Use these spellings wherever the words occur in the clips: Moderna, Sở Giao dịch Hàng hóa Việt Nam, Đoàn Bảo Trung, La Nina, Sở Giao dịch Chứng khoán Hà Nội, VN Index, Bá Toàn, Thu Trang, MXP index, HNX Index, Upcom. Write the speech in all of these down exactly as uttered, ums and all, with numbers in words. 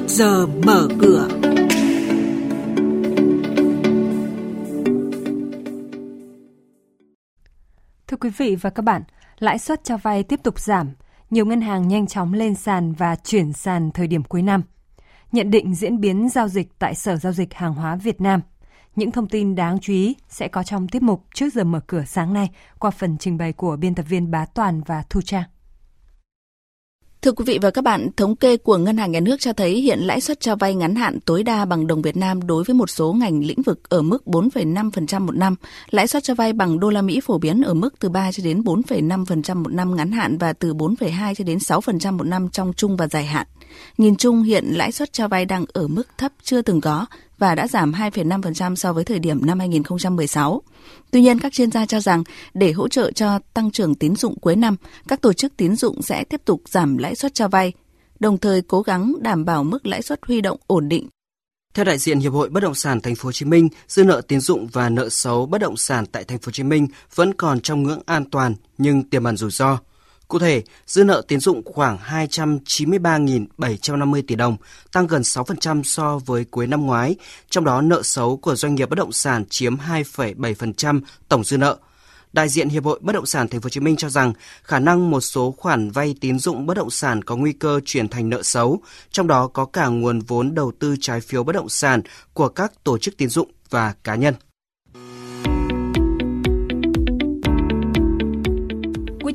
Trước giờ mở cửa. Thưa quý vị và các bạn, lãi suất cho vay tiếp tục giảm, nhiều ngân hàng nhanh chóng lên sàn và chuyển sàn thời điểm cuối năm. Nhận định diễn biến giao dịch tại Sở Giao dịch Hàng hóa Việt Nam. Những thông tin đáng chú ý sẽ có trong tiết mục Trước giờ mở cửa sáng nay qua phần trình bày của biên tập viên Bá Toàn và Thu Trang. Thưa quý vị và các bạn, thống kê của Ngân hàng Nhà nước cho thấy hiện lãi suất cho vay ngắn hạn tối đa bằng đồng Việt Nam đối với một số ngành lĩnh vực ở mức bốn phẩy năm phần trăm một năm, lãi suất cho vay bằng đô la Mỹ phổ biến ở mức từ ba cho đến bốn phẩy năm phần trăm một năm ngắn hạn và từ bốn phẩy hai cho đến sáu phần trăm một năm trong trung và dài hạn. Nhìn chung hiện lãi suất cho vay đang ở mức thấp chưa từng có và đã giảm hai phẩy năm phần trăm so với thời điểm năm hai không một sáu. Tuy nhiên, các chuyên gia cho rằng để hỗ trợ cho tăng trưởng tín dụng cuối năm, các tổ chức tín dụng sẽ tiếp tục giảm lãi suất cho vay, đồng thời cố gắng đảm bảo mức lãi suất huy động ổn định. Theo đại diện Hiệp hội Bất động sản Thành phố Hồ Chí Minh, dư nợ tín dụng và nợ xấu bất động sản tại Thành phố Hồ Chí Minh vẫn còn trong ngưỡng an toàn nhưng tiềm ẩn rủi ro. Cụ thể, dư nợ tín dụng khoảng hai trăm chín mươi ba nghìn bảy trăm năm mươi tỷ đồng, tăng gần sáu phần trăm so với cuối năm ngoái, trong đó nợ xấu của doanh nghiệp bất động sản chiếm hai phẩy bảy phần trăm tổng dư nợ. Đại diện Hiệp hội Bất động sản Thành phố Hồ Chí Minh cho rằng khả năng một số khoản vay tín dụng bất động sản có nguy cơ chuyển thành nợ xấu, trong đó có cả nguồn vốn đầu tư trái phiếu bất động sản của các tổ chức tín dụng và cá nhân. Quý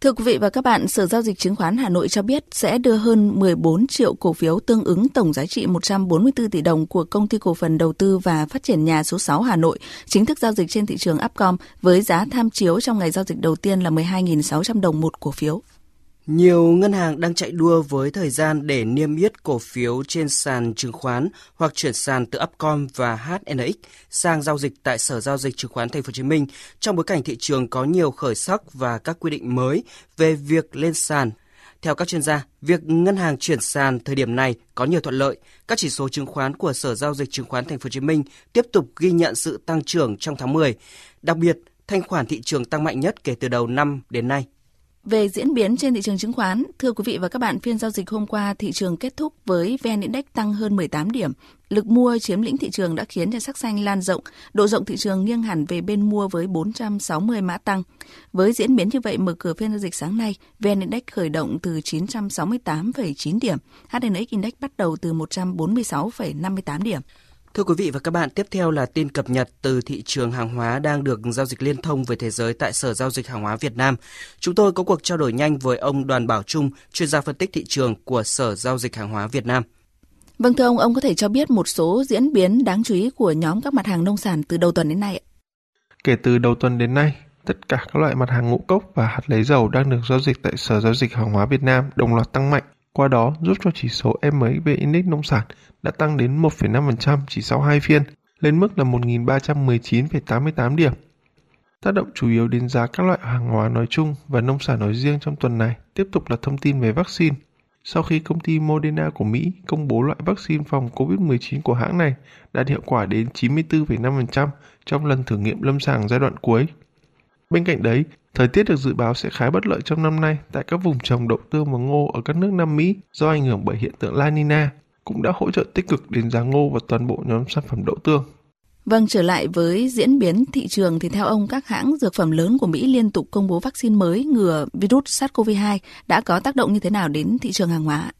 Thưa quý vị và các bạn, Sở Giao dịch Chứng khoán Hà Nội cho biết sẽ đưa hơn mười bốn triệu cổ phiếu tương ứng tổng giá trị một trăm bốn mươi tư tỷ đồng của Công ty Cổ phần Đầu tư và Phát triển nhà số sáu Hà Nội chính thức giao dịch trên thị trường Upcom với giá tham chiếu trong ngày giao dịch đầu tiên là mười hai nghìn sáu trăm đồng một cổ phiếu. Nhiều ngân hàng đang chạy đua với thời gian để niêm yết cổ phiếu trên sàn chứng khoán hoặc chuyển sàn từ Upcom và hát en ích sang giao dịch tại Sở Giao dịch Chứng khoán Thành phố Hồ Chí Minh trong bối cảnh thị trường có nhiều khởi sắc và các quy định mới về việc lên sàn. Theo các chuyên gia, việc ngân hàng chuyển sàn thời điểm này có nhiều thuận lợi. Các chỉ số chứng khoán của Sở Giao dịch Chứng khoán Thành phố Hồ Chí Minh tiếp tục ghi nhận sự tăng trưởng trong tháng mười, đặc biệt thanh khoản thị trường tăng mạnh nhất kể từ đầu năm đến nay. Về diễn biến trên thị trường chứng khoán, thưa quý vị và các bạn, phiên giao dịch hôm qua thị trường kết thúc với vê en Index tăng hơn mười tám điểm. Lực mua chiếm lĩnh thị trường đã khiến cho sắc xanh lan rộng, độ rộng thị trường nghiêng hẳn về bên mua với bốn trăm sáu mươi mã tăng. Với diễn biến như vậy, mở cửa phiên giao dịch sáng nay, vê en Index khởi động từ chín trăm sáu mươi tám phẩy chín điểm, hát en ích Index bắt đầu từ một trăm bốn mươi sáu phẩy năm mươi tám điểm. Thưa quý vị và các bạn, tiếp theo là tin cập nhật từ thị trường hàng hóa đang được giao dịch liên thông với thế giới tại Sở Giao dịch Hàng hóa Việt Nam. Chúng tôi có cuộc trao đổi nhanh với ông Đoàn Bảo Trung, chuyên gia phân tích thị trường của Sở Giao dịch Hàng hóa Việt Nam. Vâng thưa ông, ông có thể cho biết một số diễn biến đáng chú ý của nhóm các mặt hàng nông sản từ đầu tuần đến nay? Kể từ đầu tuần đến nay, tất cả các loại mặt hàng ngũ cốc và hạt lấy dầu đang được giao dịch tại Sở Giao dịch Hàng hóa Việt Nam đồng loạt tăng mạnh. Qua đó giúp cho chỉ số em ích pê Index nông sản đã tăng đến một phẩy năm phần trăm chỉ sau hai phiên, lên mức là một nghìn ba trăm mười chín phẩy tám mươi tám điểm. Tác động chủ yếu đến giá các loại hàng hóa nói chung và nông sản nói riêng trong tuần này tiếp tục là thông tin về vaccine. Sau khi công ty Moderna của Mỹ công bố loại vaccine phòng covid mười chín của hãng này đạt hiệu quả đến chín mươi tư phẩy năm phần trăm trong lần thử nghiệm lâm sàng giai đoạn cuối. Bên cạnh đấy, thời tiết được dự báo sẽ khá bất lợi trong năm nay tại các vùng trồng đậu tương và ngô ở các nước Nam Mỹ do ảnh hưởng bởi hiện tượng La Nina, cũng đã hỗ trợ tích cực đến giá ngô và toàn bộ nhóm sản phẩm đậu tương. Vâng, trở lại với diễn biến thị trường thì theo ông, các hãng dược phẩm lớn của Mỹ liên tục công bố vaccine mới ngừa virus SARS-xê o vê hai đã có tác động như thế nào đến thị trường hàng hóa?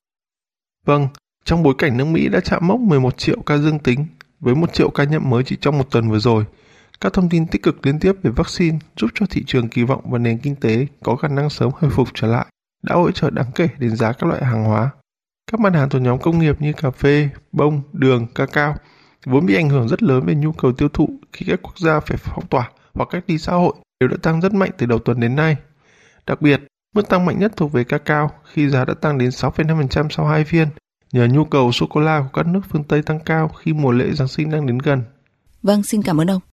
Vâng, trong bối cảnh nước Mỹ đã chạm mốc mười một triệu ca dương tính, với một triệu ca nhiễm mới chỉ trong một tuần vừa rồi, các thông tin tích cực liên tiếp về vaccine giúp cho thị trường kỳ vọng và nền kinh tế có khả năng sớm hồi phục trở lại, đã hỗ trợ đáng kể đến giá các loại hàng hóa. Các mặt hàng thuộc nhóm công nghiệp như cà phê, bông, đường, cacao vốn bị ảnh hưởng rất lớn về nhu cầu tiêu thụ khi các quốc gia phải phong tỏa hoặc cách ly xã hội đều đã tăng rất mạnh từ đầu tuần đến nay. Đặc biệt, mức tăng mạnh nhất thuộc về cacao khi giá đã tăng đến sáu phẩy năm phần trăm sau hai phiên, nhờ nhu cầu sô-cô-la của các nước phương Tây tăng cao khi mùa lễ Giáng sinh đang đến gần. Vâng, xin cảm ơn ông.